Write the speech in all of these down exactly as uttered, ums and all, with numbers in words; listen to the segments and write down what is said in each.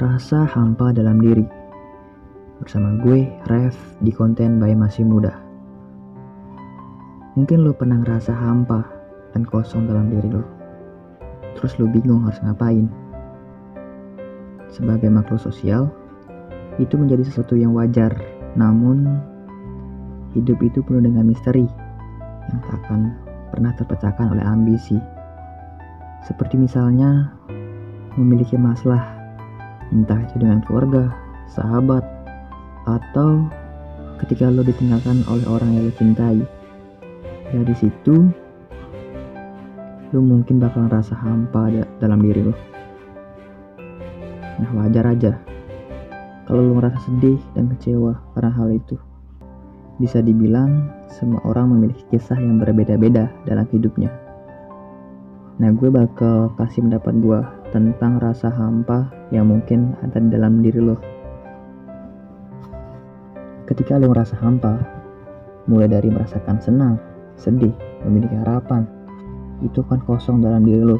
Rasa hampa dalam diri. Bersama gue, Ref, di konten by Masih Muda. Mungkin lo pernah ngerasa hampa dan kosong dalam diri lo. Terus lo bingung harus ngapain. Sebagai makhluk sosial, itu menjadi sesuatu yang wajar. Namun, hidup itu penuh dengan misteri yang tak akan pernah terpecahkan oleh ambisi. Seperti misalnya, memiliki masalah entah itu dengan keluarga, sahabat, atau ketika lo ditinggalkan oleh orang yang lo cintai. Dari situ, lo mungkin bakal ngerasa hampa dalam diri lo. Nah, wajar aja kalau lo ngerasa sedih dan kecewa karena hal itu. Bisa dibilang, semua orang memiliki kisah yang berbeda-beda dalam hidupnya. Nah, gue bakal kasih pendapat gue tentang rasa hampa yang mungkin ada di dalam diri lo. Ketika lo merasa hampa, mulai dari merasakan senang, sedih, memiliki harapan, itu kan kosong dalam diri lo.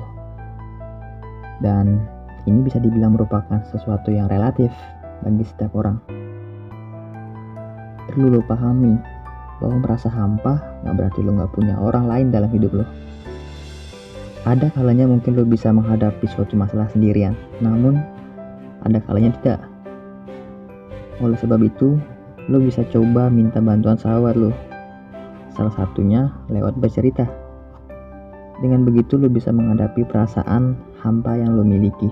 Dan ini bisa dibilang merupakan sesuatu yang relatif bagi setiap orang. Perlu lo pahami bahwa merasa hampa gak berarti lo gak punya orang lain dalam hidup lo. Ada kalanya mungkin lo bisa menghadapi suatu masalah sendirian, namun ada kalanya tidak. Oleh sebab itu, lo bisa coba minta bantuan sahabat lo. Salah satunya lewat bercerita. Dengan begitu lo bisa menghadapi perasaan hampa yang lo miliki.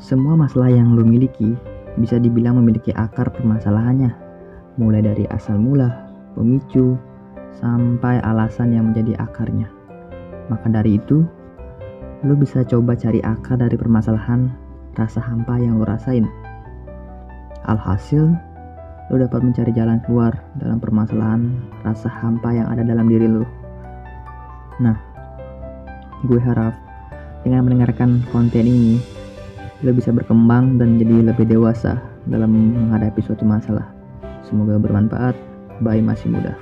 Semua masalah yang lo miliki bisa dibilang memiliki akar permasalahannya, mulai dari asal mula, pemicu, sampai alasan yang menjadi akarnya. Maka dari itu, lo bisa coba cari akar dari permasalahan rasa hampa yang lo rasain. Alhasil, lo dapat mencari jalan keluar dalam permasalahan rasa hampa yang ada dalam diri lo. Nah, gue harap dengan mendengarkan konten ini, lo bisa berkembang dan jadi lebih dewasa dalam menghadapi suatu masalah. Semoga bermanfaat. Bye Masih Muda.